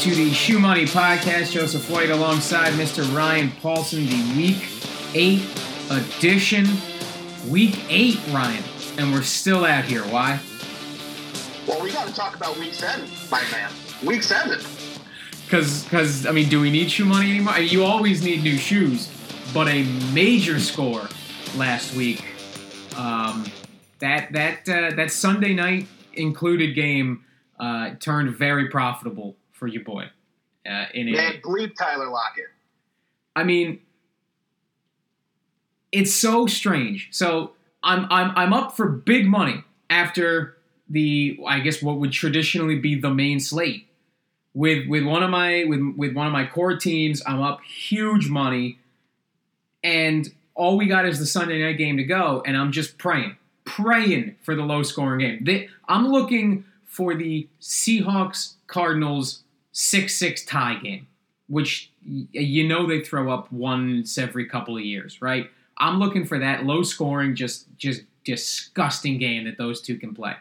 to the Shoe Money Podcast. Joseph White alongside Mr. Ryan Paulson, the Week 8 edition. Week 8, Ryan, and we're still out here. Why? Well, we got to talk about Week 7, my man. Week 7. Because, I mean, do we need shoe money anymore? You always need new shoes, but a major score last week. That Sunday night included game turned very profitable for your boy. Man, bleep Tyler Lockett. I mean, it's so strange. So I'm up for big money after the, I guess, what would traditionally be the main slate. With one of my core teams, I'm up huge money, and all we got is the Sunday night game to go, and I'm just praying for the low-scoring game. I'm looking for the Seahawks-Cardinals 6-6 tie game, which you know they throw up once every couple of years, right? I'm looking for that low-scoring, just disgusting game that those two can play.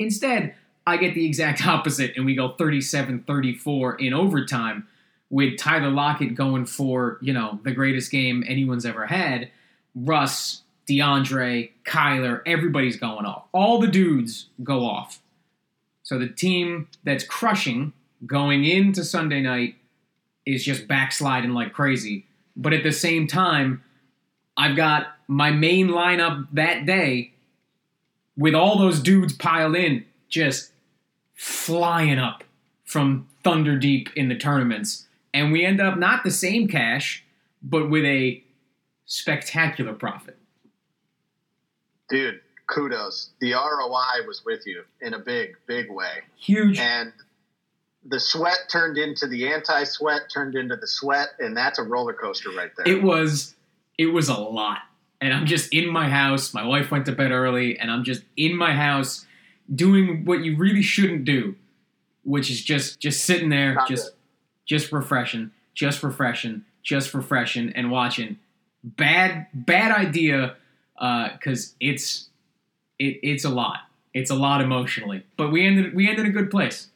Instead, I get the exact opposite, and we go 37-34 in overtime with Tyler Lockett going for, you know, the greatest game anyone's ever had. Russ, DeAndre, Kyler, everybody's going off. All the dudes go off. So the team that's crushing going into Sunday night is just backsliding like crazy. But at the same time, I've got my main lineup that day with all those dudes piled in just flying up from thunder deep in the tournaments. And we end up not the same cash, but with a spectacular profit. Dude, kudos. The ROI was with you in a big, big way. Huge. And the sweat turned into the anti-sweat, turned into the sweat, and that's a roller coaster right there. It was a lot. And I'm just in my house. My wife went to bed early, and I'm just in my house doing what you really shouldn't do, which is just sitting there, just refreshing and watching. Bad idea, because it's a lot. It's a lot emotionally, but we ended in a good place.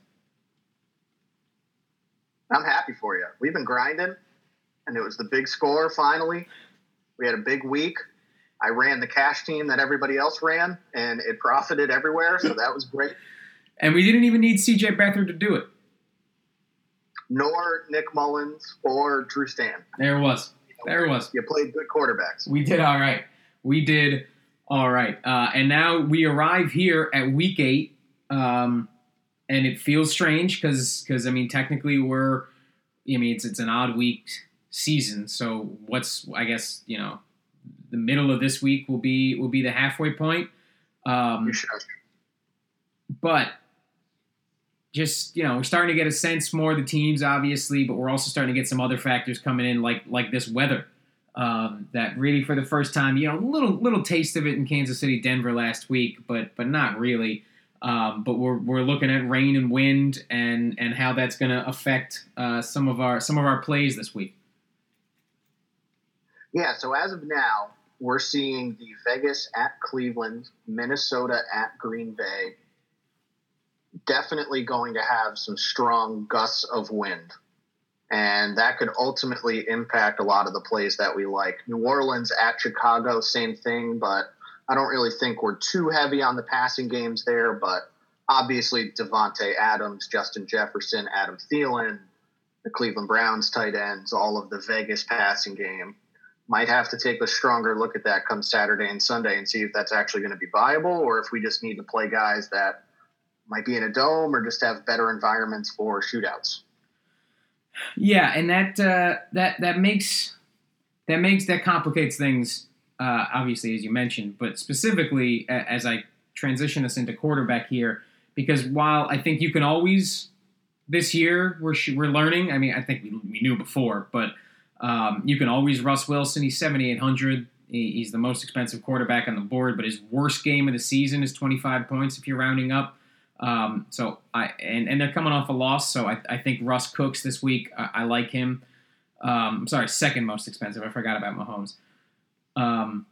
I'm happy for you. We've been grinding, and it was the big score finally. We had a big week. I ran the cash team that everybody else ran, and it profited everywhere, so that was great. And we didn't even need CJ Beathard to do it. Nor Nick Mullins or Drew Stanton. There it was. You played good quarterbacks. We did all right. And now we arrive here at Week 8, and it feels strange because, I mean, technically it's an odd week season, so the middle of this week will be the halfway point. But just, we're starting to get a sense more of the teams, obviously, but we're also starting to get some other factors coming in, like this weather, that really for the first time, little taste of it in Kansas City, Denver last week, but not really. But we're looking at rain and wind and how that's going to affect some of our plays this week. Yeah, so as of now, we're seeing the Vegas at Cleveland, Minnesota at Green Bay. Definitely going to have some strong gusts of wind. And that could ultimately impact a lot of the plays that we like. New Orleans at Chicago, same thing, but I don't really think we're too heavy on the passing games there. But obviously Devontae Adams, Justin Jefferson, Adam Thielen, the Cleveland Browns tight ends, all of the Vegas passing game. Might have to take a stronger look at that come Saturday and Sunday and see if that's actually going to be viable or if we just need to play guys that might be in a dome or just have better environments for shootouts. Yeah, and that complicates things, obviously, as you mentioned, but specifically as I transition us into quarterback here, because while I think you can always – this year we're learning. I mean, I think we knew before, but – you can always Russ Wilson. He's 7,800. He's the most expensive quarterback on the board, but his worst game of the season is 25 points if you're rounding up. So they're coming off a loss, so I think Russ cooks this week. I like him. Second most expensive. I forgot about Mahomes. But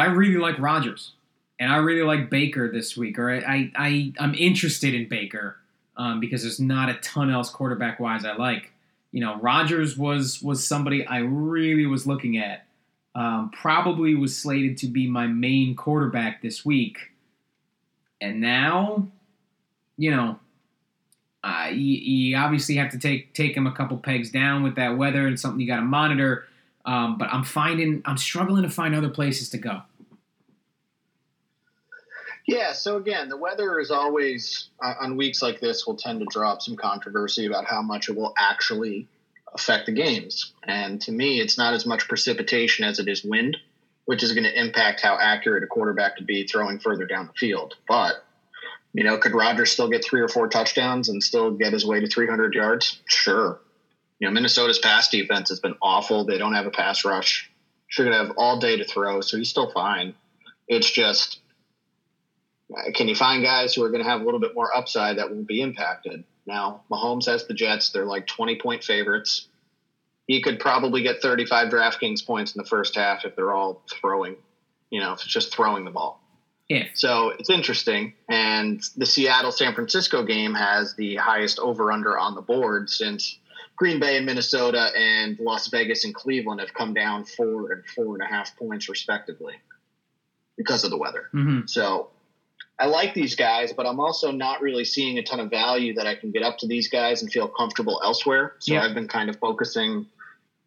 I really like Rodgers, and I really like Baker this week. I'm interested in Baker. because there's not a ton else quarterback-wise I like. You know, Rodgers was somebody I really was looking at. Probably was slated to be my main quarterback this week. And now, you know, you obviously have to take him a couple pegs down with that weather and something you got to monitor. But I'm struggling to find other places to go. Yeah, so again, the weather is always, on weeks like this, will tend to drop some controversy about how much it will actually affect the games. And to me, it's not as much precipitation as it is wind, which is going to impact how accurate a quarterback could be throwing further down the field. But, you know, could Rodgers still get 3 or 4 touchdowns and still get his way to 300 yards? Sure. You know, Minnesota's pass defense has been awful. They don't have a pass rush. Should have all day to throw, so he's still fine. It's just, can you find guys who are going to have a little bit more upside that won't be impacted? Now, Mahomes has the Jets. They're like 20-point favorites. He could probably get 35 DraftKings points in the first half if they're all throwing, you know, if it's just throwing the ball. Yeah. So it's interesting. And the Seattle-San Francisco game has the highest over-under on the board since Green Bay and Minnesota and Las Vegas and Cleveland have come down 4 and 4.5 points respectively because of the weather. Mm-hmm. So I like these guys, but I'm also not really seeing a ton of value that I can get up to these guys and feel comfortable elsewhere. So yeah. I've been kind of focusing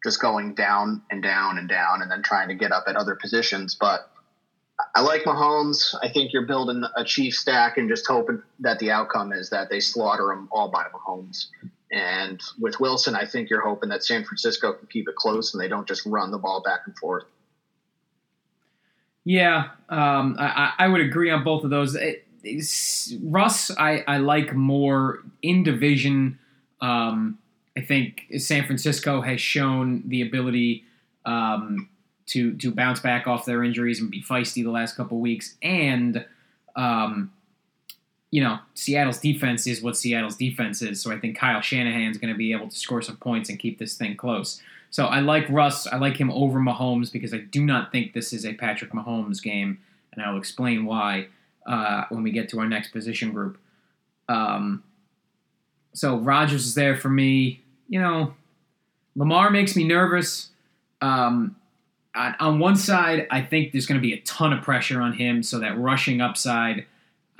just going down and down and down and then trying to get up at other positions. But I like Mahomes. I think you're building a Chiefs stack and just hoping that the outcome is that they slaughter them all by Mahomes. And with Wilson, I think you're hoping that San Francisco can keep it close and they don't just run the ball back and forth. Yeah, I would agree on both of those. Russ, I like more in division. I think San Francisco has shown the ability to bounce back off their injuries and be feisty the last couple weeks. And, you know, Seattle's defense is what Seattle's defense is. So I think Kyle Shanahan's going to be able to score some points and keep this thing close. So I like Russ. I like him over Mahomes because I do not think this is a Patrick Mahomes game, and I'll explain why when we get to our next position group. So Rodgers is there for me. You know, Lamar makes me nervous. On one side, I think there's going to be a ton of pressure on him, so that rushing upside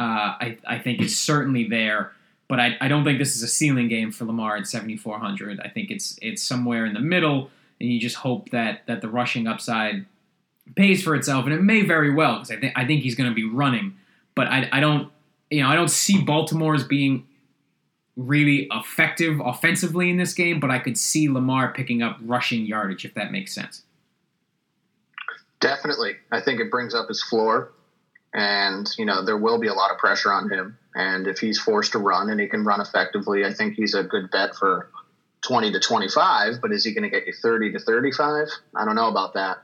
I think is certainly there. But I don't think this is a ceiling game for Lamar at 7,400. I think it's somewhere in the middle, and you just hope that the rushing upside pays for itself, and it may very well because I think he's going to be running. But I don't see Baltimore as being really effective offensively in this game. But I could see Lamar picking up rushing yardage if that makes sense. Definitely, I think it brings up his floor. And, you know, there will be a lot of pressure on him. And if he's forced to run and he can run effectively, I think he's a good bet for 20 to 25. But is he going to get you 30 to 35? I don't know about that.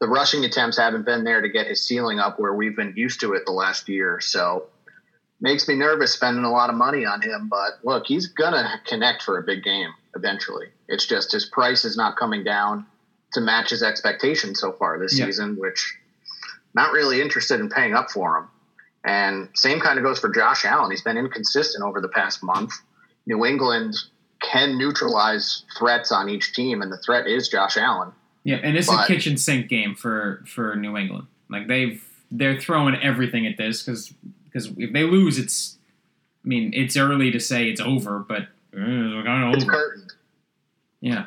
The rushing attempts haven't been there to get his ceiling up where we've been used to it the last year. So makes me nervous spending a lot of money on him. But, look, he's going to connect for a big game eventually. It's just his price is not coming down to match his expectations so far this season, which – not really interested in paying up for him. And same kind of goes for Josh Allen. He's been inconsistent over the past month. New England can neutralize threats on each team, and the threat is Josh Allen. Yeah, and it's a kitchen sink game for New England. Like they're throwing everything at this because if they lose, it's early to say it's over, but we're kind of over. It's curtained. Yeah.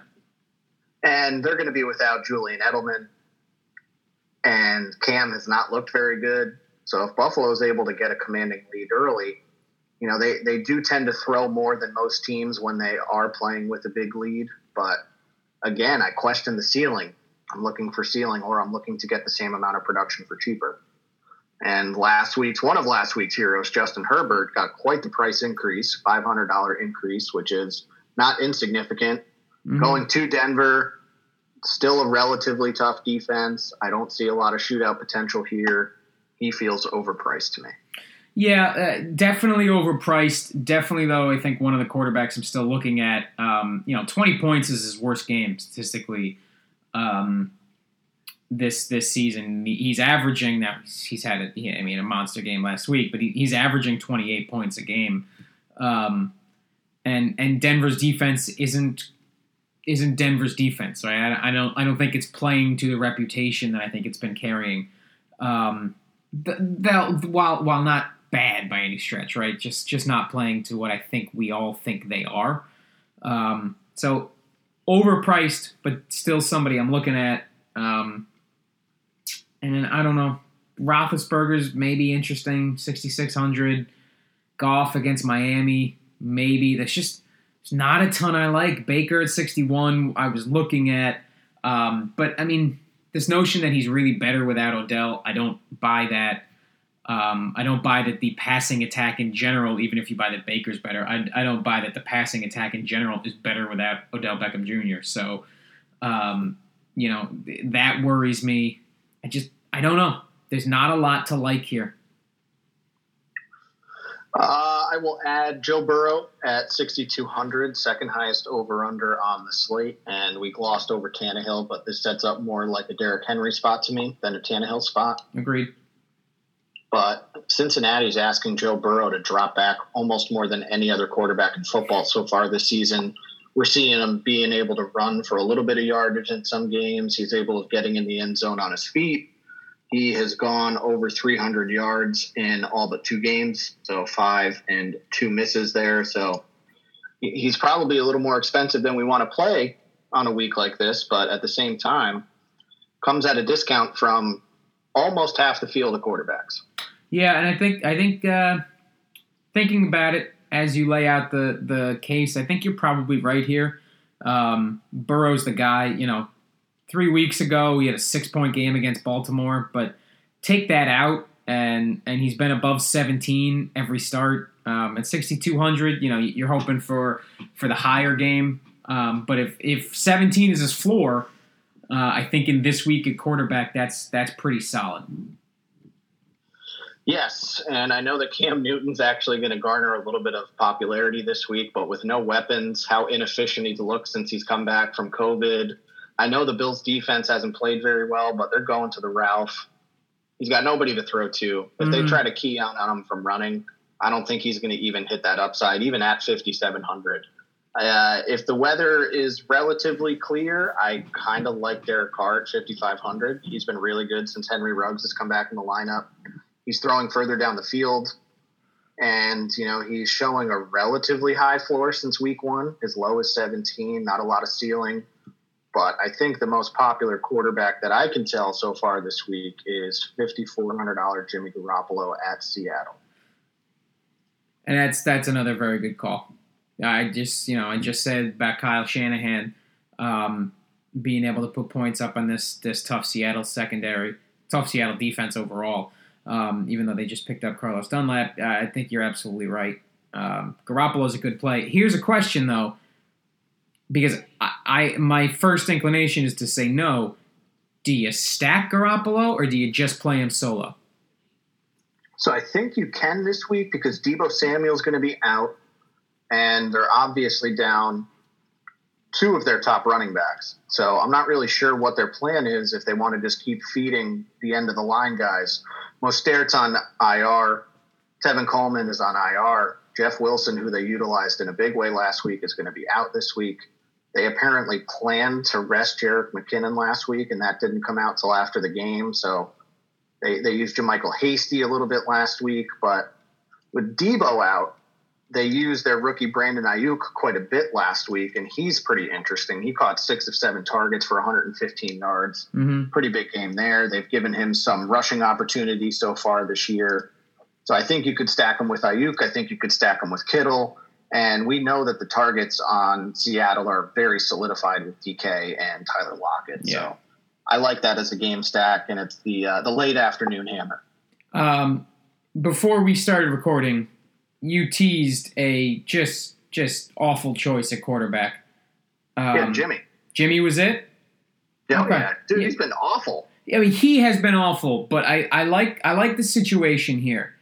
And they're going to be without Julian Edelman. And Cam has not looked very good. So if Buffalo is able to get a commanding lead early, you know, they do tend to throw more than most teams when they are playing with a big lead. But, again, I question the ceiling. I'm looking for ceiling, or I'm looking to get the same amount of production for cheaper. And one of last week's heroes, Justin Herbert, got quite the price increase, $500 increase, which is not insignificant. Mm-hmm. Going to Denver – still a relatively tough defense. I don't see a lot of shootout potential here. He feels overpriced to me. Yeah, definitely overpriced. Definitely, though, I think one of the quarterbacks I'm still looking at, 20 points is his worst game statistically this season. He's averaging – now he's had a monster game last week, but he's averaging 28 points a game And Denver's defense isn't Denver's defense, right? I don't think it's playing to the reputation that I think it's been carrying. While not bad by any stretch, right? Just not playing to what I think we all think they are. So overpriced, but still somebody I'm looking at. And then I don't know. Roethlisberger's maybe interesting, 6,600. Goff against Miami, maybe. That's just not a ton I like. Baker at 61, I was looking at. But, I mean, this notion that he's really better without Odell, I don't buy that. I don't buy that the passing attack in general, even if you buy that Baker's better, I don't buy that the passing attack in general is better without Odell Beckham Jr. So, that worries me. I don't know. There's not a lot to like here. I will add Joe Burrow at 6,200, second highest over-under on the slate, and we glossed over Tannehill, but this sets up more like a Derrick Henry spot to me than a Tannehill spot. Agreed. But Cincinnati's asking Joe Burrow to drop back almost more than any other quarterback in football so far this season. We're seeing him being able to run for a little bit of yardage in some games. He's able of getting in the end zone on his feet. He has gone over 300 yards in all but two games, so 5 and 2 misses there. So he's probably a little more expensive than we want to play on a week like this, but at the same time, comes at a discount from almost half the field of quarterbacks. Yeah, and I think thinking about it as you lay out the case, I think you're probably right here. Burrow's the guy, 3 weeks ago, he had a 6-point game against Baltimore, but take that out, and he's been above 17 every start. At 6,200, you're hoping for the higher game. But if 17 is his floor, I think in this week at quarterback, that's pretty solid. Yes, and I know that Cam Newton's actually going to garner a little bit of popularity this week, but with no weapons, how inefficient he's looked since he's come back from COVID. I know the Bills' defense hasn't played very well, but they're going to the Ralph. He's got nobody to throw to. If they try to key out on him from running, I don't think he's going to even hit that upside, even at 5,700. If the weather is relatively clear, I kind of like Derek Carr at 5,500. He's been really good since Henry Ruggs has come back in the lineup. He's throwing further down the field, and, he's showing a relatively high floor since week one. His low is 17, not a lot of ceiling. But I think the most popular quarterback that I can tell so far this week is $5,400 Jimmy Garoppolo at Seattle. And that's another very good call. I just said about Kyle Shanahan being able to put points up on this tough Seattle secondary, tough Seattle defense overall, even though they just picked up Carlos Dunlap. I think you're absolutely right. Garoppolo's a good play. Here's a question, though. Because my first inclination is to say no. Do you stack Garoppolo or do you just play him solo? So I think you can this week because Deebo Samuel's going to be out, and they're obviously down two of their top running backs. So I'm not really sure what their plan is if they want to just keep feeding the end of the line guys. Mostert's on IR. Tevin Coleman is on IR. Jeff Wilson, who they utilized in a big way last week, is going to be out this week. They apparently planned to rest Jerick McKinnon last week, and that didn't come out till after the game. So they used Jermichael Hasty a little bit last week. But with Deebo out, they used their rookie Brandon Ayuk quite a bit last week, and he's pretty interesting. He caught 6 of 7 targets for 115 yards. Mm-hmm. Pretty big game there. They've given him some rushing opportunity so far this year. So I think you could stack him with Ayuk. I think you could stack him with Kittle. And we know that the targets on Seattle are very solidified with DK and Tyler Lockett. Yeah. So I like that as a game stack, and it's the late afternoon hammer. Before we started recording, you teased a just awful choice at quarterback. Jimmy. Jimmy was it? Yeah, okay. Yeah. Dude, yeah. He's been awful. I mean, he has been awful, but I like the situation here.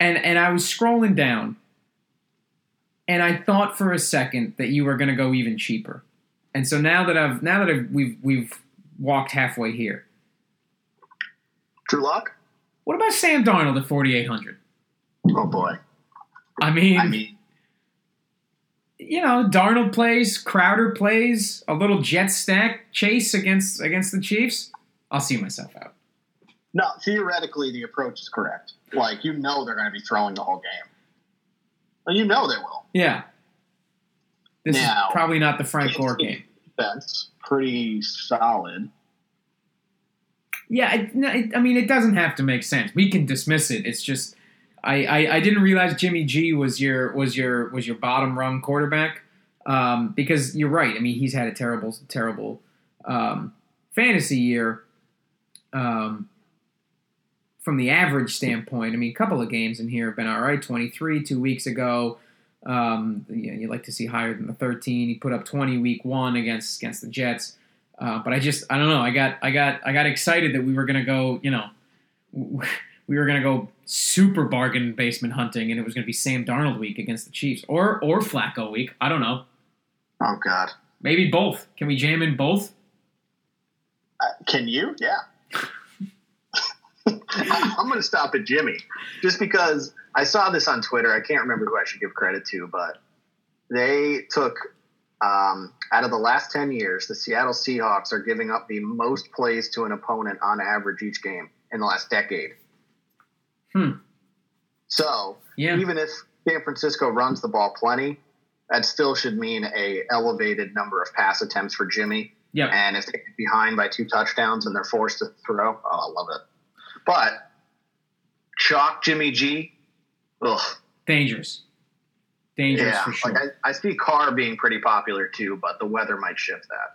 And I was scrolling down, and I thought for a second that you were going to go even cheaper. And so now that we've walked halfway here, Drew Lock. What about Sam Darnold at 4,800? Oh boy, I mean, you know, Darnold plays, Crowder plays, a little jet stack chase against the Chiefs. I'll see myself out. No, theoretically, the approach is correct. Like, you know they're going to be throwing the whole game. Well, you know they will. Yeah. This now, is probably not the Frank Gore game. That's pretty solid. Yeah, I mean, it doesn't have to make sense. We can dismiss it. It's just I didn't realize Jimmy G was your bottom rung quarterback because you're right. I mean, he's had a terrible fantasy year from the average standpoint. I mean, a couple of games in here have been all right. 23 2 weeks ago. You'd like to see higher than the 13. He put up 20 week one against the Jets. But I don't know. I got excited that we were gonna go, we were gonna go super bargain basement hunting, and it was gonna be Sam Darnold week against the Chiefs or Flacco week. I don't know. Oh God. Maybe both. Can we jam in both? Can you? Yeah. I'm gonna stop at Jimmy, just because I saw this on Twitter. I can't remember who I should give credit to, but they took. Out of the last 10 years, the Seattle Seahawks are giving up the most plays to an opponent on average each game in the last decade. So even if San Francisco runs the ball plenty, that still should mean a elevated number of pass attempts for Jimmy. Yep. And if they get behind by 2 touchdowns and they're forced to throw, I love it. But chalk Jimmy G, dangerous. Dangerous for sure. Like I see Carr being pretty popular too, but the weather might shift that.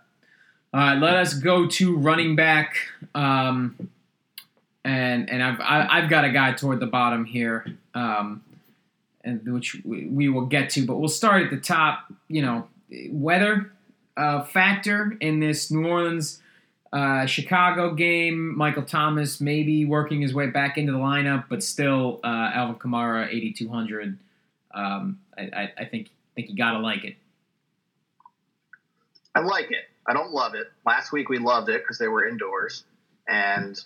All right, let us go to running back. And I've got a guy toward the bottom here, and which we will get to, but we'll start at the top. You know, weather factor in this New Orleans Chicago game. Michael Thomas maybe working his way back into the lineup, but still Alvin Kamara 8,200. I think you gotta like it. I like it. I don't love it. Last week we loved it because they were indoors and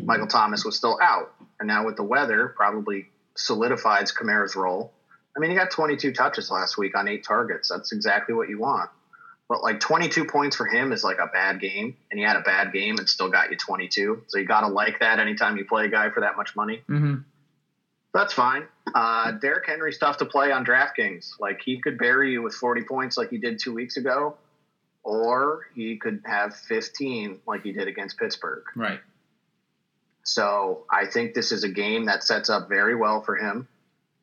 Michael Thomas was still out. And now with the weather, probably solidifies Kamara's role. I mean, he got 22 touches last week on 8 targets. That's exactly what you want. But like 22 points for him is like a bad game, and he had a bad game and still got you 22. So you gotta like that anytime you play a guy for that much money. Mm-hmm. That's fine. Derrick Henry stuff to play on DraftKings. Like, he could bury you with 40 points like he did 2 weeks ago, or he could have 15 like he did against Pittsburgh. Right. So I think this is a game that sets up very well for him.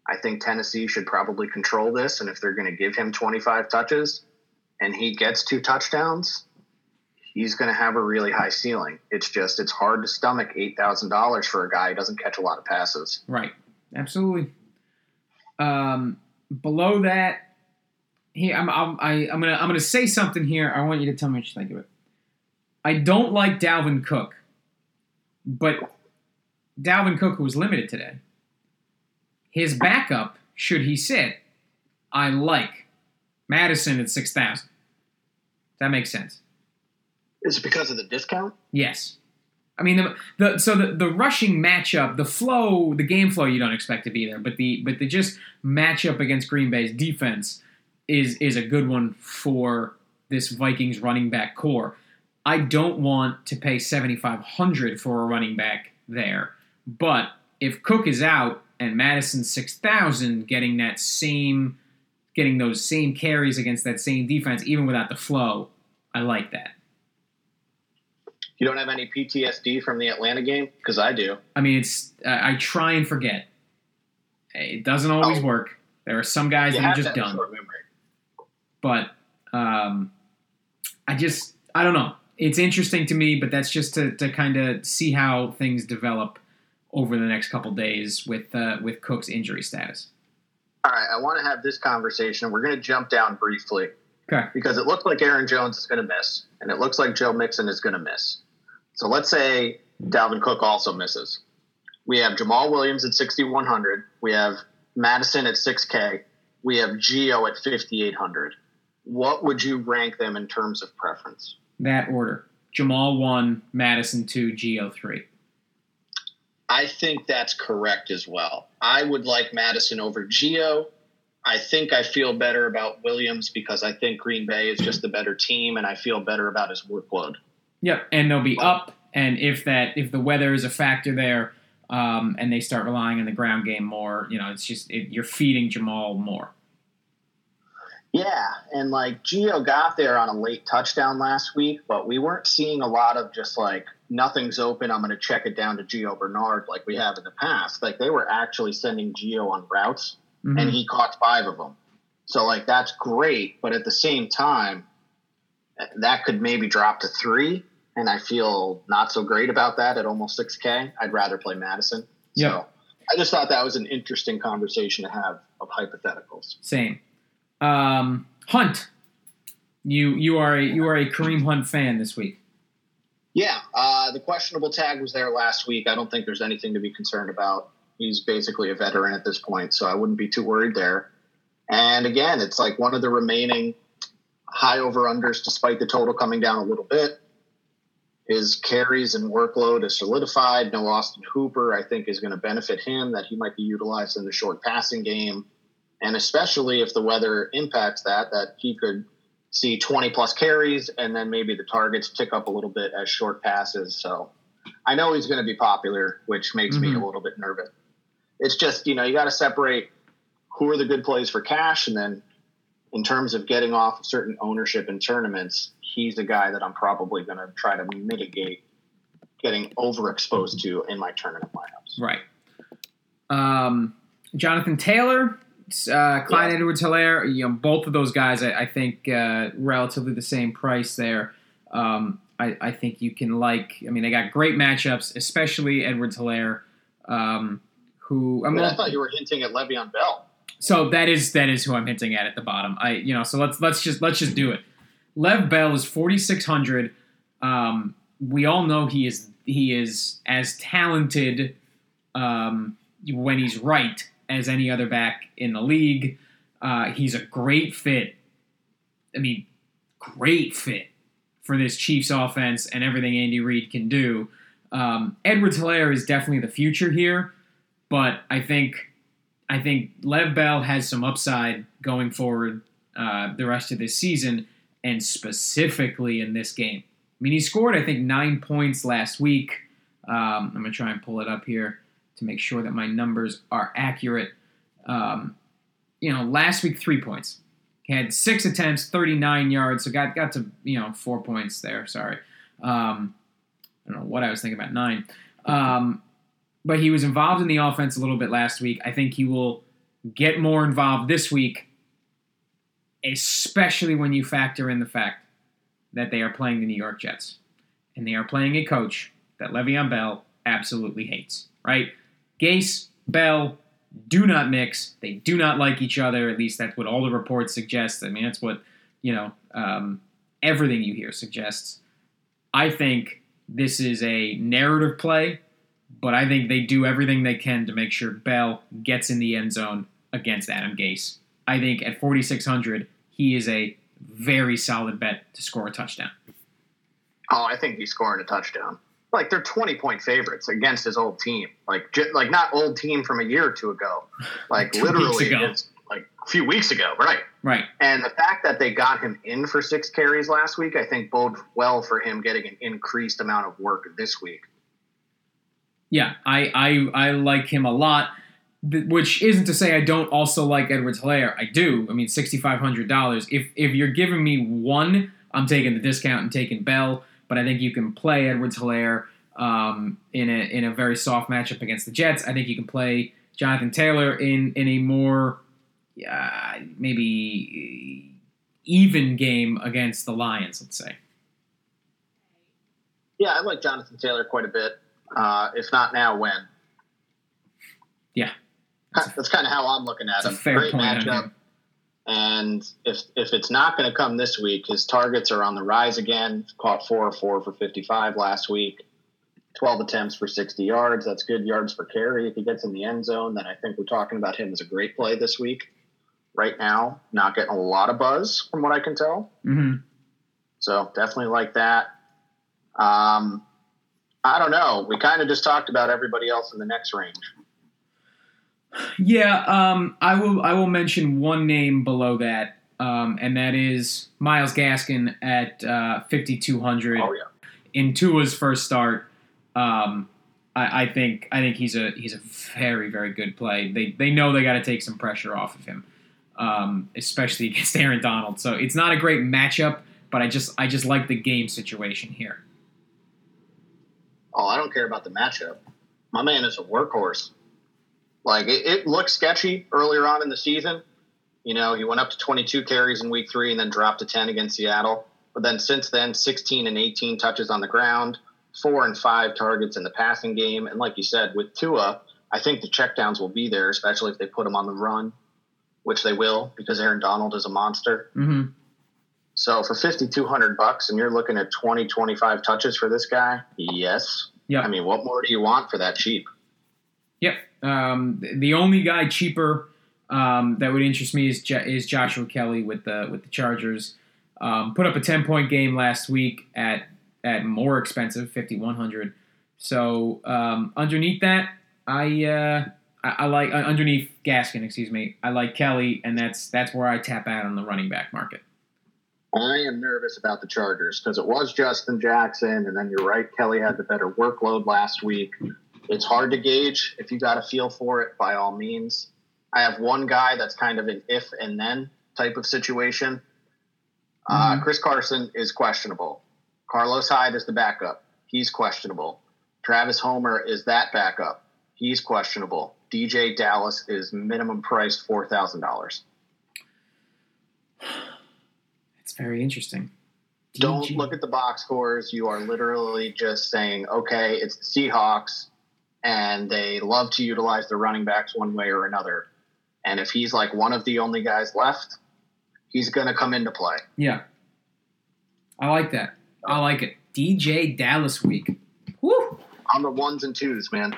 I think Tennessee should probably control this, and if they're going to give him 25 touches and he gets 2 touchdowns, he's going to have a really high ceiling. It's just it's hard to stomach $8,000 for a guy who doesn't catch a lot of passes. Right. Absolutely. Below that, here I'm gonna say something here. I want you to tell me what you think of it. I don't like Dalvin Cook, but Dalvin Cook was limited today. His backup, should he sit, I like Madison at 6,000. That makes sense. Is it because of the discount? Yes. I mean, the rushing matchup, the game flow you don't expect to be there, but the just matchup against Green Bay's defense is a good one for this Vikings running back core. I don't want to pay $7,500 for a running back there, but if Cook is out and Madison 6,000 getting those same carries against that same defense, even without the flow, I like that. You don't have any PTSD from the Atlanta game? Because I do. I mean, it's I try and forget. It doesn't always work. There are some guys that are just done. But I don't know. It's interesting to me, but that's just to kind of see how things develop over the next couple days with Cook's injury status. All right, I want to have this conversation. We're going to jump down briefly. Okay. Because it looks like Aaron Jones is going to miss, and it looks like Joe Mixon is going to miss. So let's say Dalvin Cook also misses. We have Jamal Williams at 6,100. We have Madison at 6K. We have Gio at 5,800. What would you rank them in terms of preference? That order. Jamal 1, Madison 2, Gio 3. I I think that's correct as well. I would like Madison over Geo. I think I feel better about Williams because I think Green Bay is just the better team, and I feel better about his workload. Yep, and they'll be up, and if the weather is a factor there, and they start relying on the ground game more, it's just you're feeding Jamal more. Yeah, and Gio got there on a late touchdown last week, but we weren't seeing a lot of just nothing's open, I'm going to check it down to Gio Bernard like we have in the past. They were actually sending Gio on routes, mm-hmm. and he caught 5 of them. So that's great, but at the same time, that could maybe drop to 3, and I feel not so great about that at almost 6K. I'd rather play Madison. Yeah. So I just thought that was an interesting conversation to have of hypotheticals. Same. Hunt, you are a Kareem Hunt fan this week. Yeah, the questionable tag was there last week. I don't think there's anything to be concerned about. He's basically a veteran at this point, so I wouldn't be too worried there. And again, it's one of the remaining high over-unders, despite the total coming down a little bit. His carries and workload is solidified. No Austin Hooper, I think, is going to benefit him, that he might be utilized in the short passing game. And especially if the weather impacts that he could see 20-plus carries, and then maybe the targets tick up a little bit as short passes. So I know he's going to be popular, which makes mm-hmm. me a little bit nervous. It's just, you got to separate who are the good plays for cash, and then in terms of getting off certain ownership in tournaments, he's a guy that I'm probably going to try to mitigate getting overexposed to in my tournament lineups. Right. Jonathan Taylor. Clyde Edwards-Hilaire, both of those guys, I think, relatively the same price there. I think you can they got great matchups, especially Edwards-Hilaire, I thought you were hinting at Le'Veon Bell. So that is who I'm hinting at the bottom. So let's just do it. Lev Bell is 4,600. We all know he is as talented when he's right as any other back in the league. He's a great fit. Great fit for this Chiefs offense and everything Andy Reid can do. Edwards-Hilaire is definitely the future here, but I think Lev Bell has some upside going forward the rest of this season, and specifically in this game. He scored, 9 points last week. I'm going to try and pull it up here to make sure that my numbers are accurate. Last week, 3 points. He had 6 attempts, 39 yards, so got to 4 points there. Sorry, I don't know what I was thinking about 9. But he was involved in the offense a little bit last week. I think he will get more involved this week, especially when you factor in the fact that they are playing the New York Jets and they are playing a coach that Le'Veon Bell absolutely hates. Right? Gase, Bell, do not mix. They do not like each other. At least that's what all the reports suggest. That's what, everything you hear suggests. I think this is a narrative play, but I think they do everything they can to make sure Bell gets in the end zone against Adam Gase. I think at 4,600, he is a very solid bet to score a touchdown. Oh, I think he's scoring a touchdown. They're 20-point favorites against his old team. Not old team from a year or two ago. A few weeks ago, right? Right. And the fact that they got him in for 6 carries last week, I think bodes well for him getting an increased amount of work this week. Yeah, I like him a lot, which isn't to say I don't also like Edwards-Hilaire. I do. $6,500. If you're giving me one, I'm taking the discount and taking Bell. But I think you can play Edwards-Hilaire in a very soft matchup against the Jets. I think you can play Jonathan Taylor in a more maybe even game against the Lions, let's say. Yeah, I like Jonathan Taylor quite a bit. If not now, when? Yeah. That's kind of how I'm looking at him. Great matchup. And if it's not going to come this week, his targets are on the rise again. Caught 4 for 55 last week. 12 attempts for 60 yards. That's good yards per carry. If he gets in the end zone, then I think we're talking about him as a great play this week. Right now, not getting a lot of buzz from what I can tell. Mm-hmm. So definitely like that. I don't know. We kind of just talked about everybody else in the next range. Yeah, I will mention one name below that, and that is Myles Gaskin at 5,200. Oh yeah. In Tua's first start, I think he's a very, very good play. They know they got to take some pressure off of him, especially against Aaron Donald. So it's not a great matchup, but I just like the game situation here. Oh, I don't care about the matchup. My man is a workhorse. Like, it looked sketchy earlier on in the season. You know, he went up to 22 carries in week 3 and then dropped to 10 against Seattle. But then since then, 16 and 18 touches on the ground, 4 and 5 targets in the passing game. And like you said, with Tua, I think the checkdowns will be there, especially if they put him on the run, which they will because Aaron Donald is a monster. Mm-hmm. So for $5,200 and you're looking at 20, 25 touches for this guy, yes. Yep. I mean, what more do you want for that cheap? Yep. The only guy cheaper that would interest me is Joshua Kelly with the Chargers. Put up a 10-point game last week at more expensive $5,100. So underneath that, I like underneath Gaskin, excuse me. I like Kelly, and that's where I tap out on the running back market. I am nervous about the Chargers because it was Justin Jackson, and then you're right, Kelly had the better workload last week. It's hard to gauge. If you got a feel for it, by all means. I have one guy that's kind of an if and then type of situation. Mm-hmm. Chris Carson is questionable. Carlos Hyde is the backup. He's questionable. Travis Homer is that backup. He's questionable. DJ Dallas is minimum priced $4,000. That's very interesting. DJ. Don't look at the box scores. You are literally just saying, okay, it's the Seahawks, and they love to utilize their running backs one way or another. And if he's like one of the only guys left, he's going to come into play. Yeah. I like that. I like it. DJ Dallas week. Woo! On the ones and twos, man.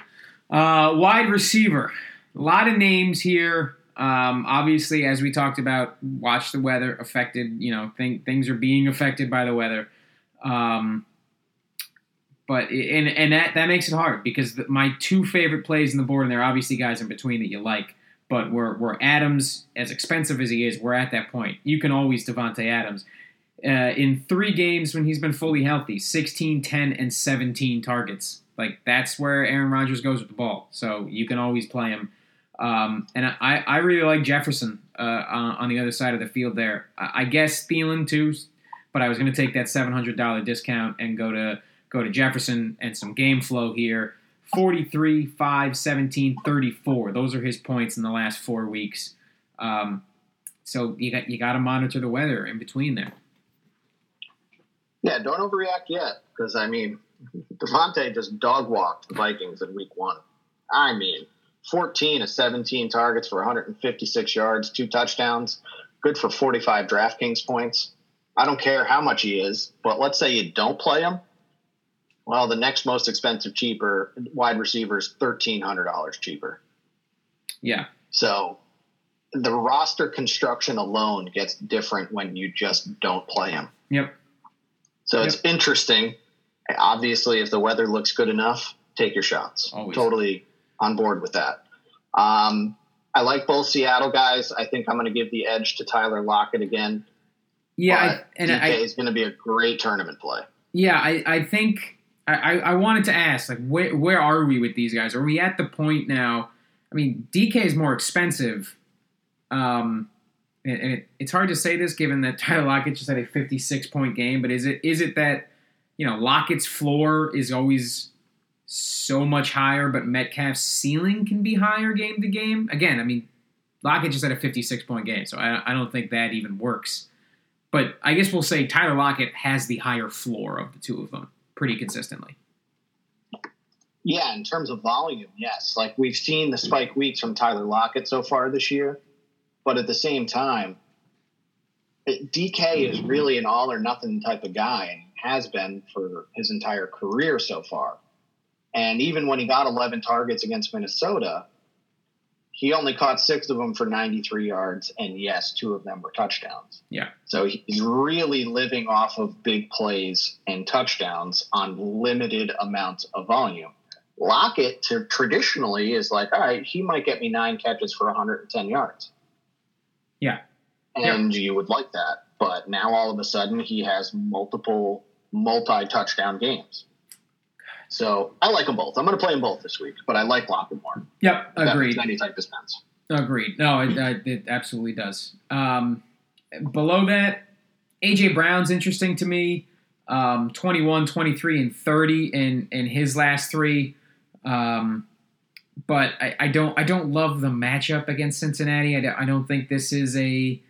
Wide receiver. A lot of names here. Obviously, as we talked about, watch the weather affected. You know, things are being affected by the weather. But that makes it hard because my two favorite plays in the board, and they're obviously guys in between that you like. But we're Adams, as expensive as he is, we're at that point. You can always Devontae Adams. In 3 games when he's been fully healthy, 16, 10, and 17 targets. Like, that's where Aaron Rodgers goes with the ball. So you can always play him. And I really like Jefferson on the other side of the field there. I guess Thielen too, but I was going to take that $700 discount and go to Jefferson and some game flow here. 43, 5, 17, 34. Those are his points in the last 4 weeks. So you got to monitor the weather in between there. Yeah, don't overreact yet because, I mean, Devontae just dog-walked the Vikings in week 1. I mean, 14 of 17 targets for 156 yards, 2 touchdowns, good for 45 DraftKings points. I don't care how much he is, but let's say you don't play him. Well, the next most expensive cheaper wide receiver is $1,300 cheaper. Yeah. So the roster construction alone gets different when you just don't play him. Yep. So it's interesting. Obviously, if the weather looks good enough, take your shots. Always. Totally on board with that. I like both Seattle guys. I think I'm going to give the edge to Tyler Lockett again. Yeah, DK is going to be a great tournament play. Yeah, I think I wanted to ask, like, where are we with these guys? Are we at the point now? I mean, DK is more expensive, and it's hard to say this given that Tyler Lockett just had a 56-point game. But is it that, you know, Lockett's floor is always so much higher, but Metcalf's ceiling can be higher game to game? Again, I mean, Lockett just had a 56-point game, so I don't think that even works. But I guess we'll say Tyler Lockett has the higher floor of the two of them pretty consistently. Yeah, in terms of volume, yes. Like, we've seen the spike weeks from Tyler Lockett so far this year. But at the same time, DK is really an all-or-nothing type of guy and has been for his entire career so far. And even when he got 11 targets against Minnesota, he only caught 6 of them for 93 yards, and yes, 2 of them were touchdowns. Yeah. So he's really living off of big plays and touchdowns on limited amounts of volume. Lockett traditionally is like, all right, he might get me 9 catches for 110 yards. Yeah. And you would like that. But now all of a sudden he has multiple multi-touchdown games. So I like them both. I'm going to play them both this week, but I like Lockett more. Yep, agreed. Any type of sense. Agreed. No, it absolutely does. Below that, A.J. Brown's interesting to me. 21, 23, and 30 in his last 3. But I don't love the matchup against Cincinnati. I don't think this is a,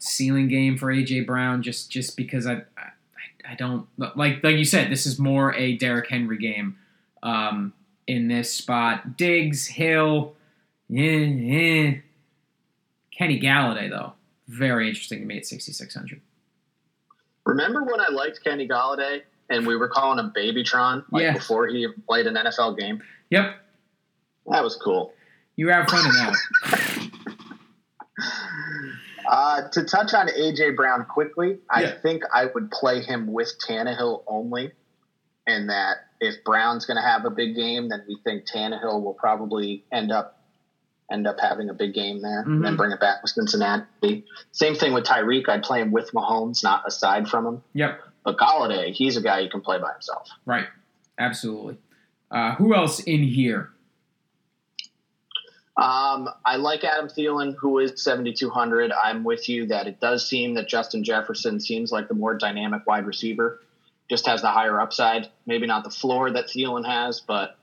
ceiling game for A.J. Brown just because I don't like you said, this is more a Derrick Henry game in this spot. Diggs, Hill, Kenny Galladay, though, very interesting to me at 6,600. Remember when I liked Kenny Galladay and we were calling him Babytron before he played an NFL game? Yep. That was cool. You have fun in that. To touch on A.J. Brown quickly, I think I would play him with Tannehill only, and that if Brown's going to have a big game, then we think Tannehill will probably end up having a big game there, mm-hmm. and then bring it back with Cincinnati. Same thing with Tyreek. I'd play him with Mahomes, not aside from him. Yep. But Galladay, he's a guy you can play by himself. Right. Absolutely. Who else in here? I like Adam Thielen, who is 7,200. I'm with you that it does seem that Justin Jefferson seems like the more dynamic wide receiver, just has the higher upside. Maybe not the floor that Thielen has, but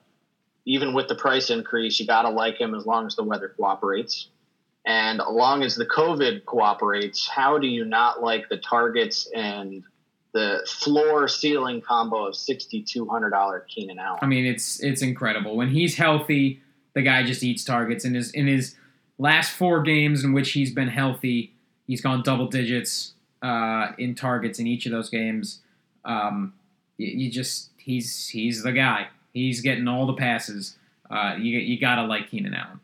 even with the price increase, you got to like him as long as the weather cooperates. And as long as the COVID cooperates, how do you not like the targets and the floor-ceiling combo of $6,200 Keenan Allen? I mean, it's incredible. When he's healthy, the guy just eats targets. In his last 4 games in which he's been healthy, he's gone double digits in targets in each of those games. He's the guy. He's getting all the passes. You gotta like Keenan Allen.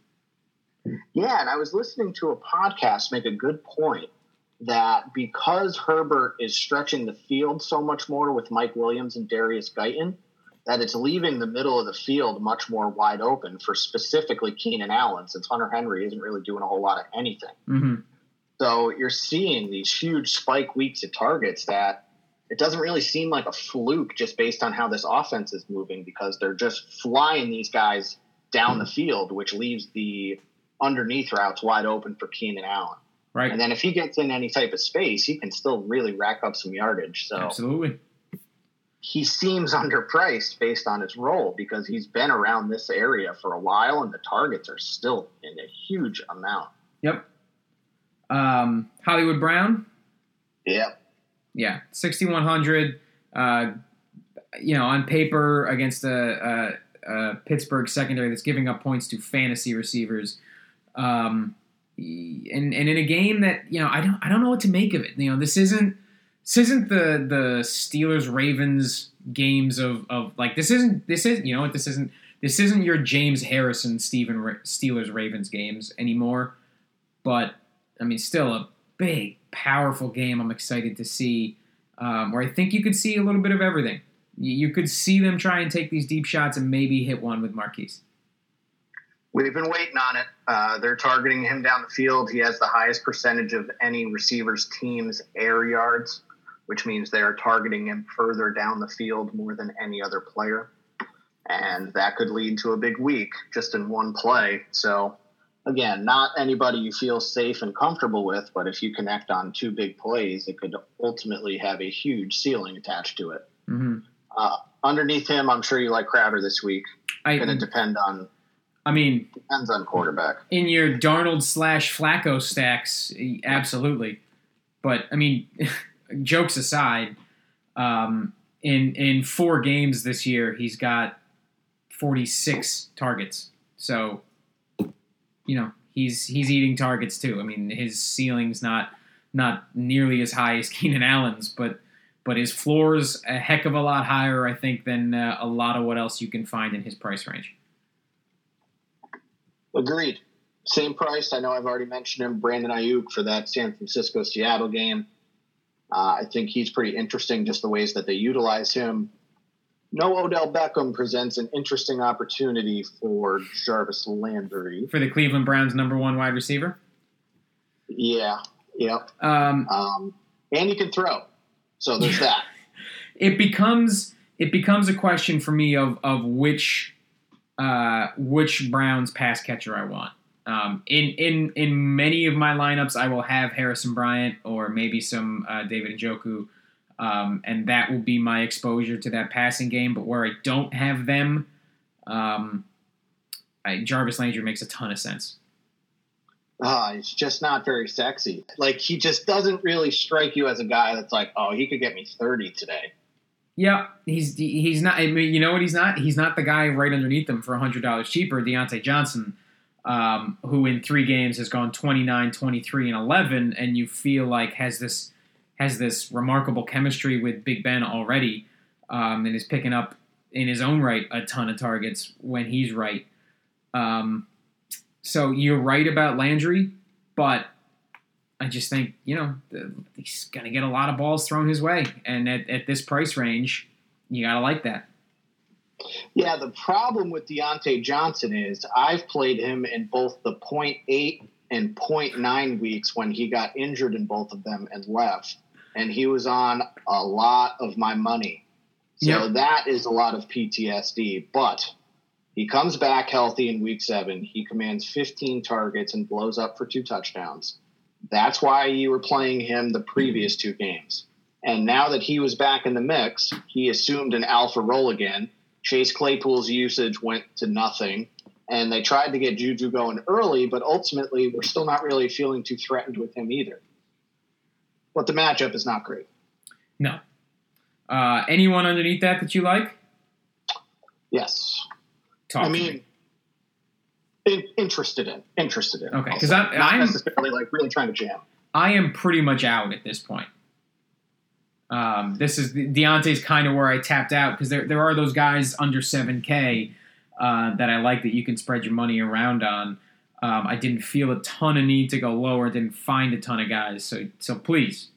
Yeah, and I was listening to a podcast make a good point that because Herbert is stretching the field so much more with Mike Williams and Darius Guyton, that it's leaving the middle of the field much more wide open for specifically Keenan Allen, since Hunter Henry isn't really doing a whole lot of anything. Mm-hmm. So you're seeing these huge spike weeks of targets that it doesn't really seem like a fluke just based on how this offense is moving, because they're just flying these guys down the field, which leaves the underneath routes wide open for Keenan Allen. Right. And then if he gets in any type of space, he can still really rack up some yardage. So absolutely. He seems underpriced based on his role because he's been around this area for a while and the targets are still in a huge amount. Yep. Hollywood Brown? Yep. Yeah, 6,100. On paper against a Pittsburgh secondary that's giving up points to fantasy receivers. And in a game that, I don't know what to make of it. This isn't the Steelers-Ravens games of like this isn't your James Harrison Steelers-Ravens games anymore, but I mean still a big powerful game. I'm excited to see where I think you could see a little bit of everything. You could see them try and take these deep shots and maybe hit one with Marquise. We've been waiting on it. They're targeting him down the field. He has the highest percentage of any receiver's team's air yards, which means they are targeting him further down the field more than any other player. And that could lead to a big week just in one play. So, again, not anybody you feel safe and comfortable with, but if you connect on 2 big plays, it could ultimately have a huge ceiling attached to it. Mm-hmm. Underneath him, I'm sure you like Crowder this week. It's going to depend on... depends on quarterback. In your Darnold / Flacco stacks, absolutely. But, jokes aside, in 4 games this year, he's got 46 targets. So, he's eating targets too. His ceiling's not nearly as high as Keenan Allen's, but his floor's a heck of a lot higher, I think, than a lot of what else you can find in his price range. Agreed. Same price. I know I've already mentioned him, Brandon Ayuk, for that San Francisco-Seattle game. I think he's pretty interesting, just the ways that they utilize him. No Odell Beckham presents an interesting opportunity for Jarvis Landry. For the Cleveland Browns' number one wide receiver? Yeah. Yep. And he can throw. So there's that. It becomes a question for me of which Browns pass catcher I want. In many of my lineups, I will have Harrison Bryant or maybe some David Njoku, and that will be my exposure to that passing game. But where I don't have them, Jarvis Landry makes a ton of sense. He's just not very sexy. Like, he just doesn't really strike you as a guy that's like, oh, he could get me 30 today. Yeah, he's not. I mean, you know what he's not? He's not the guy right underneath them for $100 cheaper, Deontay Johnson, who in three games has gone 29, 23, and 11, and you feel like has this remarkable chemistry with Big Ben already, and is picking up in his own right a ton of targets when he's right. So you're right about Landry, but I just think, you know, he's going to get a lot of balls thrown his way. And at this price range, you got to like that. Yeah, the problem with Deontay Johnson is I've played him in both the 0.8 and 0.9 weeks when he got injured in both of them and left. And he was on a lot of my money. So That is a lot of PTSD. But he comes back healthy in week 7. He commands 15 targets and blows up for 2 touchdowns. That's why you were playing him the previous 2 games. And now that he was back in the mix, he assumed an alpha role again. Chase Claypool's usage went to nothing. And they tried to get Juju going early, but ultimately we're still not really feeling too threatened with him either. But the matchup is not great. No. Anyone underneath that you like? Yes. Interested in. Okay, because I'm necessarily like really trying to jam. I am pretty much out at this point. This is Deontay's kind of where I tapped out because there are those guys under 7K that I like that you can spread your money around on. I didn't feel a ton of need to go lower. Didn't find a ton of guys. So please.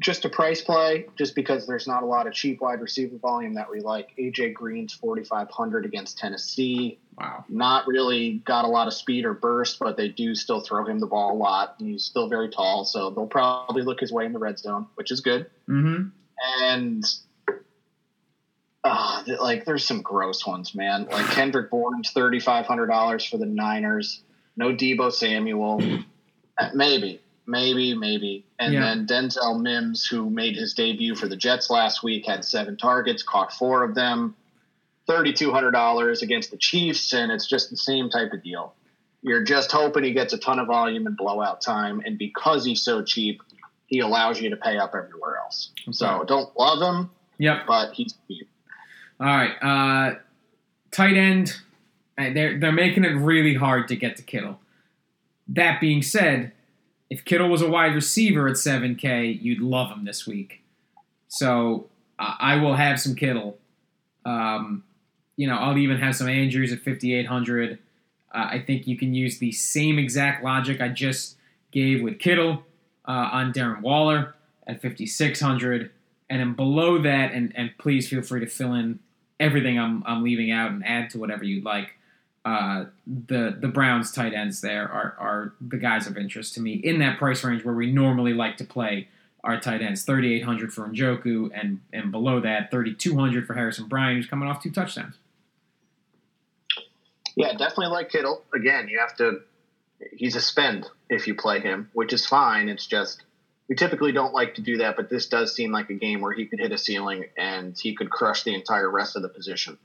Just a price play, just because there's not a lot of cheap wide receiver volume that we like. A.J. Green's 4,500 against Tennessee. Wow. Not really got a lot of speed or burst, but they do still throw him the ball a lot. He's still very tall, so they'll probably look his way in the red zone, which is good. Mm-hmm. And, there's some gross ones, man. Like Kendrick Bourne's $3,500 for the Niners. No Deebo Samuel. Maybe. And then Denzel Mims, who made his debut for the Jets last week, had 7 targets, caught 4 of them, $3,200 against the Chiefs, and it's just the same type of deal. You're just hoping he gets a ton of volume and blowout time, and because he's so cheap, he allows you to pay up everywhere else. Okay. So don't love him, but he's cheap. All right. Tight end, they're making it really hard to get to Kittle. That being said, if Kittle was a wide receiver at 7K, you'd love him this week. So I will have some Kittle. I'll even have some Andrews at 5,800. I think you can use the same exact logic I just gave with Kittle on Darren Waller at 5,600. And then below that, and please feel free to fill in everything I'm leaving out and add to whatever you'd like. The Browns tight ends there are the guys of interest to me in that price range where we normally like to play our tight ends. 3,800 for Njoku, and below that, 3,200 for Harrison Bryant, who's coming off 2 touchdowns. Yeah, definitely like Kittle. Again, he's a spend if you play him, which is fine. It's just we typically don't like to do that, but this does seem like a game where he could hit a ceiling and he could crush the entire rest of the position.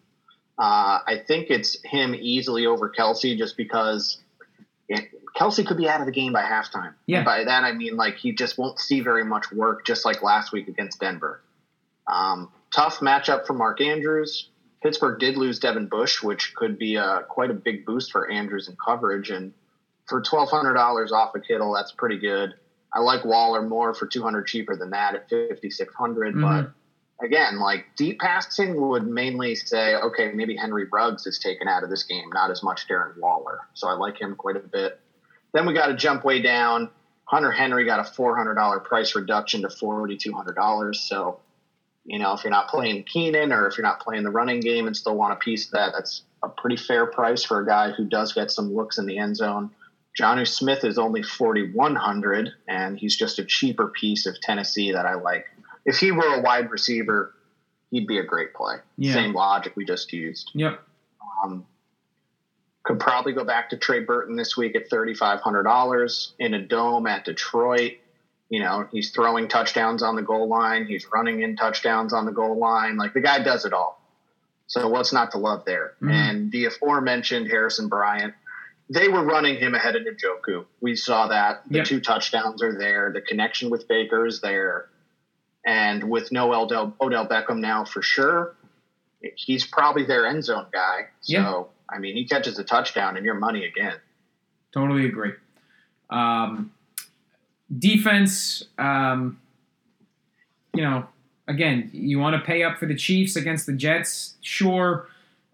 I think it's him easily over Kelsey just because Kelsey could be out of the game by halftime. Yeah. And by that, I mean, like, he just won't see very much work, just like last week against Denver. Tough matchup for Mark Andrews. Pittsburgh did lose Devin Bush, which could be quite a big boost for Andrews in coverage. And for $1,200 off of Kittle, that's pretty good. I like Waller more for $200 cheaper than that at $5,600, but again, like deep passing would mainly say, okay, maybe Henry Ruggs is taken out of this game, not as much Darren Waller. So I like him quite a bit. Then we got to jump way down. Hunter Henry got a $400 price reduction to $4,200. So, you know, if you're not playing Keenan or if you're not playing the running game and still want a piece of that, that's a pretty fair price for a guy who does get some looks in the end zone. Jonnu Smith is only $4,100, and he's just a cheaper piece of Tennessee that I like. If he were a wide receiver, he'd be a great play. Yeah. Same logic we just used. Yep. Could probably go back to Trey Burton this week at $3,500 in a dome at Detroit. You know, he's throwing touchdowns on the goal line. He's running in touchdowns on the goal line. Like, the guy does it all. So what's not to love there? Mm-hmm. And the aforementioned Harrison Bryant, they were running him ahead of Njoku. We saw that. The two touchdowns are there. The connection with Baker is there. And with no Odell Beckham now for sure, he's probably their end zone guy. So, I mean, he catches a touchdown and you're money again. Totally agree. Defense, you know, again, you want to pay up for the Chiefs against the Jets? Sure.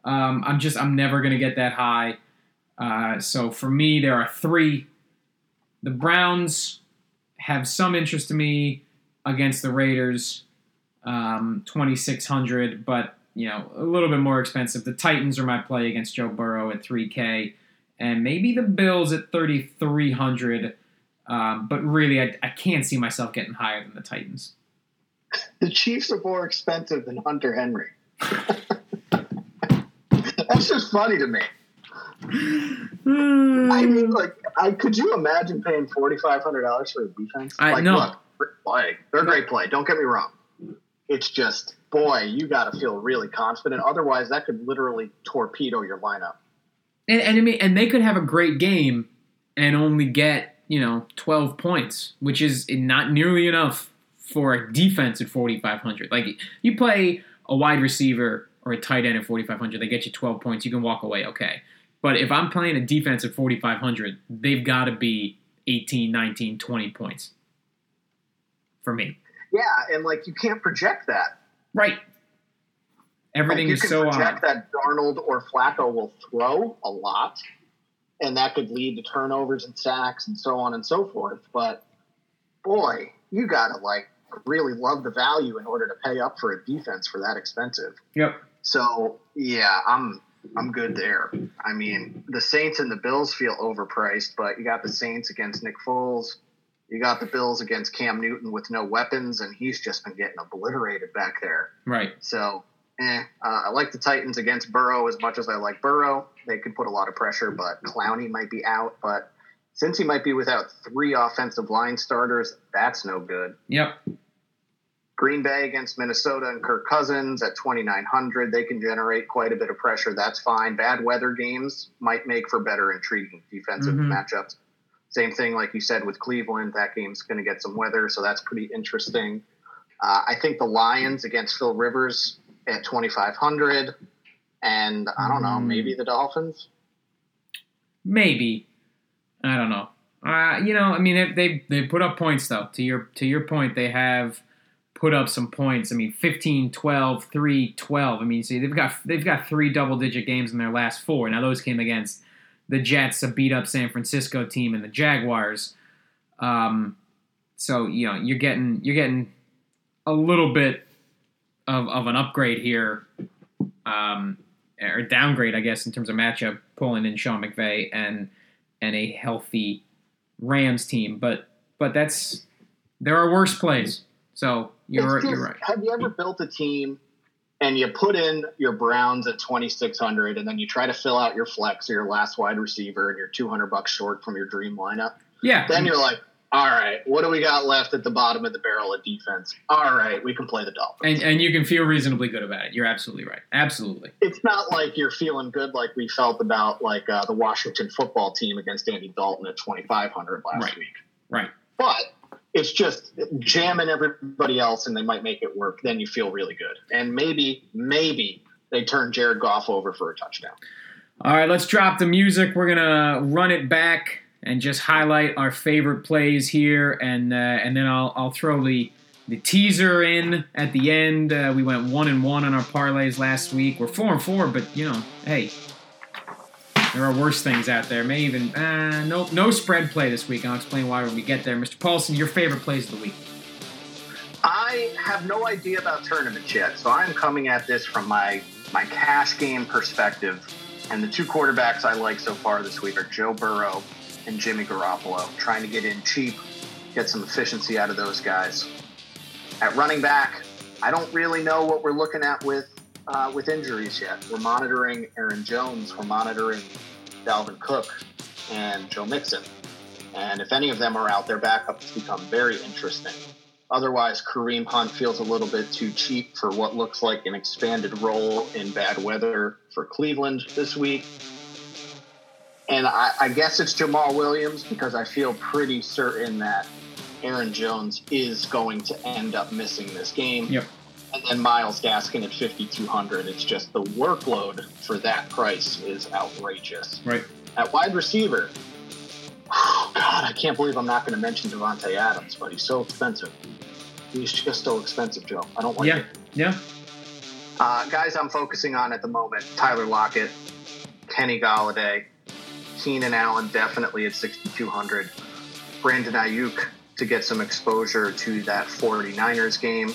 I'm never going to get that high. So for me, there are three. The Browns have some interest to me against the Raiders, 2,600, but, you know, a little bit more expensive. The Titans are my play against Joe Burrow at 3K, and maybe the Bills at 3,300. But really, I can't see myself getting higher than the Titans. The Chiefs are more expensive than Hunter Henry. That's just funny to me. I mean, like, could you imagine paying $4,500 for a defense? I know. Like, look, they're a great play. Don't get me wrong. It's just, boy, you got to feel really confident. Otherwise, that could literally torpedo your lineup. And I mean, and they could have a great game and only get, you know, 12 points, which is not nearly enough for a defense at 4,500. Like, you play a wide receiver or a tight end at 4,500, they get you 12 points. You can walk away okay. But if I'm playing a defense at 4,500, they've got to be 18, 19, 20 points for me. Yeah, and, like, you can't project that. Right. Everything's so odd. You can project that Darnold or Flacco will throw a lot, and that could lead to turnovers and sacks and so on and so forth. But, boy, you got to, like, really love the value in order to pay up for a defense for that expensive. Yep. So, yeah, I'm good there. I mean, the Saints and the Bills feel overpriced, but you got the Saints against Nick Foles. You got the Bills against Cam Newton with no weapons, and he's just been getting obliterated back there. Right. So, I like the Titans against Burrow as much as I like Burrow. They could put a lot of pressure, but Clowney might be out. But since he might be without three offensive line starters, that's no good. Yep. Green Bay against Minnesota and Kirk Cousins at 2,900. They can generate quite a bit of pressure. That's fine. Bad weather games might make for better, intriguing defensive matchups. Same thing, like you said, with Cleveland. That game's going to get some weather, so that's pretty interesting. I think the Lions against Phil Rivers at 2,500. And I don't know, maybe the Dolphins? Maybe. I don't know. You know, I mean, they put up points, though. To your point, they have put up some points. I mean, 15, 12, 3, 12. I mean, see, they've got three double-digit games in their last four. Now, those came against the Jets, a beat-up San Francisco team, and the Jaguars. So, you know, you're getting a little bit of an upgrade here, or downgrade, I guess, in terms of matchup, pulling in Sean McVay and a healthy Rams team. But that's there are worse plays. So you're right. Have you ever built a team and you put in your Browns at 2,600 and then you try to fill out your flex or your last wide receiver and you're $200 short from your dream lineup? Yeah. Then you're like, all right, what do we got left at the bottom of the barrel of defense? All right, we can play the Dolphins. And you can feel reasonably good about it. You're absolutely right. Absolutely. It's not like you're feeling good like we felt about like the Washington football team against Andy Dalton at 2,500 last week. Right. But it's just jamming everybody else, and they might make it work. Then you feel really good. And maybe they turn Jared Goff over for a touchdown. All right, let's drop the music. We're going to run it back and just highlight our favorite plays here, and then I'll throw the the teaser in at the end. We went 1-1 on our parlays last week. We're 4-4, but, you know, hey, there are worse things out there. May even no spread play this week. I'll explain why when we get there. Mr. Paulson, your favorite plays of the week. I have no idea about tournaments yet, so I'm coming at this from my cash game perspective. And the two quarterbacks I like so far this week are Joe Burrow and Jimmy Garoppolo. Trying to get in cheap, get some efficiency out of those guys. At running back, I don't really know what we're looking at with injuries yet. We're monitoring Aaron Jones. We're monitoring Dalvin Cook and Joe Mixon. And if any of them are out, their backups become very interesting. Otherwise, Kareem Hunt feels a little bit too cheap for what looks like an expanded role in bad weather for Cleveland this week. And I guess it's Jamal Williams because I feel pretty certain that Aaron Jones is going to end up missing this game. Yep. And then Myles Gaskin at $5,200. It's just the workload for that price is outrageous. Right. At wide receiver, oh, God, I can't believe I'm not going to mention Devontae Adams, but he's so expensive. He's just so expensive, Joe. I don't like it. Yeah. Guys I'm focusing on at the moment, Tyler Lockett, Kenny Galladay, Keenan Allen definitely at $6,200, Brandon Ayuk to get some exposure to that 49ers game.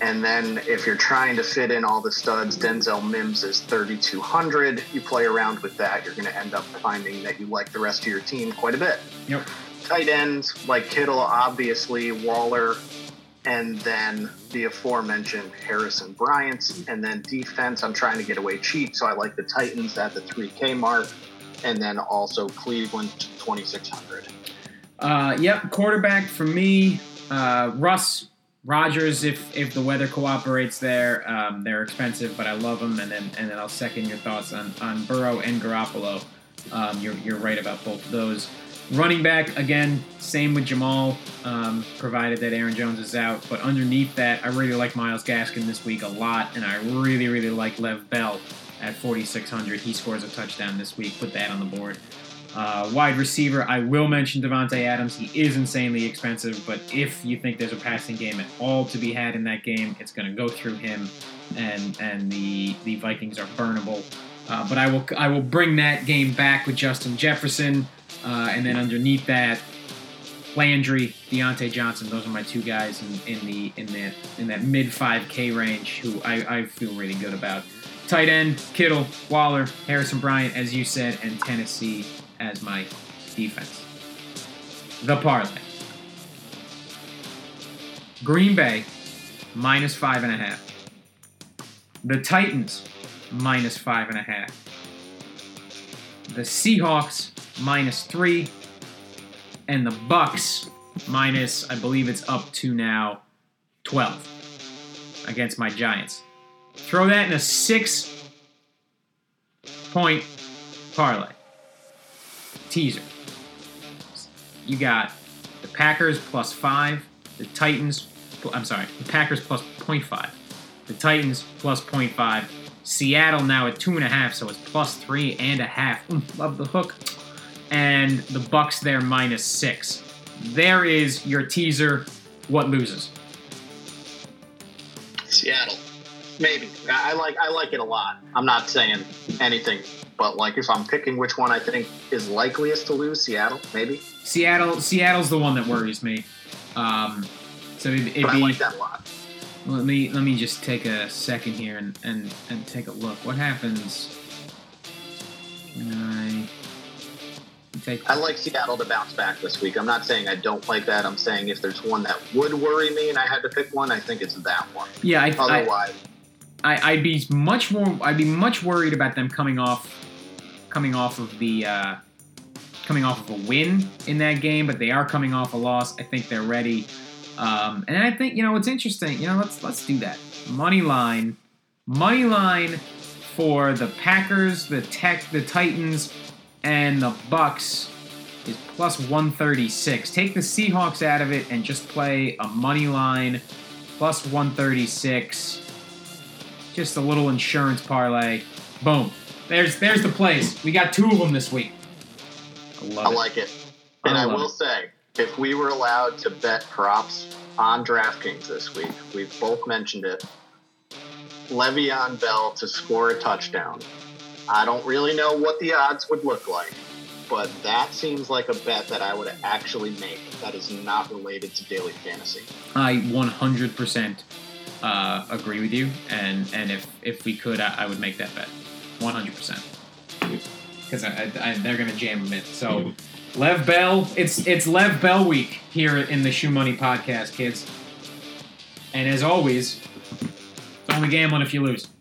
And then if you're trying to fit in all the studs, Denzel Mims is $3,200. You play around with that. You're going to end up finding that you like the rest of your team quite a bit. Yep. Tight ends like Kittle, obviously, Waller, and then the aforementioned Harrison Bryant. And then defense, I'm trying to get away cheap, so I like the Titans at the 3K mark. And then also Cleveland, $2,600. Yep, quarterback for me, Russ. Rodgers, if the weather cooperates there, they're expensive, but I love them. And then I'll second your thoughts on Burrow and Garoppolo. You're right about both of those. Running back, again, same with Jamal, provided that Aaron Jones is out. But underneath that, I really like Myles Gaskin this week a lot, and I really, really like Lev Bell at $4,600. He scores a touchdown this week. Put that on the board. Wide receiver, I will mention Devontae Adams. He is insanely expensive, but if you think there's a passing game at all to be had in that game, it's going to go through him, and the Vikings are burnable. But I will bring that game back with Justin Jefferson, and then underneath that, Landry, Deontay Johnson. Those are my two guys in that mid 5K range who I feel really good about. Tight end, Kittle, Waller, Harrison Bryant, as you said, and Tennessee as my defense. The parlay. Green Bay, -5.5. The Titans, -5.5. The Seahawks, -3. And the Bucks, minus, I believe it's up to now, 12 against my Giants. Throw that in a 6-point parlay. Teaser. You got the Packers +5, the Titans, the Packers +0.5, the Titans +0.5, Seattle now at 2.5, so it's +3.5. Love the hook. And the Bucks there -6. There is your teaser. What loses? Seattle. Maybe. I like it a lot. I'm not saying anything, but like if I'm picking which one I think is likeliest to lose, Seattle, maybe. Seattle's the one that worries me. So it'd I like that a lot. Let me just take a second here and take a look. What happens? I like Seattle to bounce back this week. I'm not saying I don't like that. I'm saying if there's one that would worry me and I had to pick one, I think it's that one. Yeah. Otherwise. I'd be much worried about them coming off of a win in that game, but they are coming off a loss. I think they're ready, and I think it's interesting. Let's do that money line for the Packers, the Titans, and the Bucks is +136. Take the Seahawks out of it and just play a money line +136. Just a little insurance parlay. Boom. There's the plays. We got two of them this week. I like it. And I will say, If we were allowed to bet props on DraftKings this week, we've both mentioned it, Le'Veon Bell to score a touchdown. I don't really know what the odds would look like, but that seems like a bet that I would actually make that is not related to daily fantasy. I 100% agree with you, and if we could, I would make that bet, 100%. Because they're going to jam him in. So, Lev Bell, it's Lev Bell week here in the Shoe Money Podcast, kids. And as always, it's only gambling if you lose.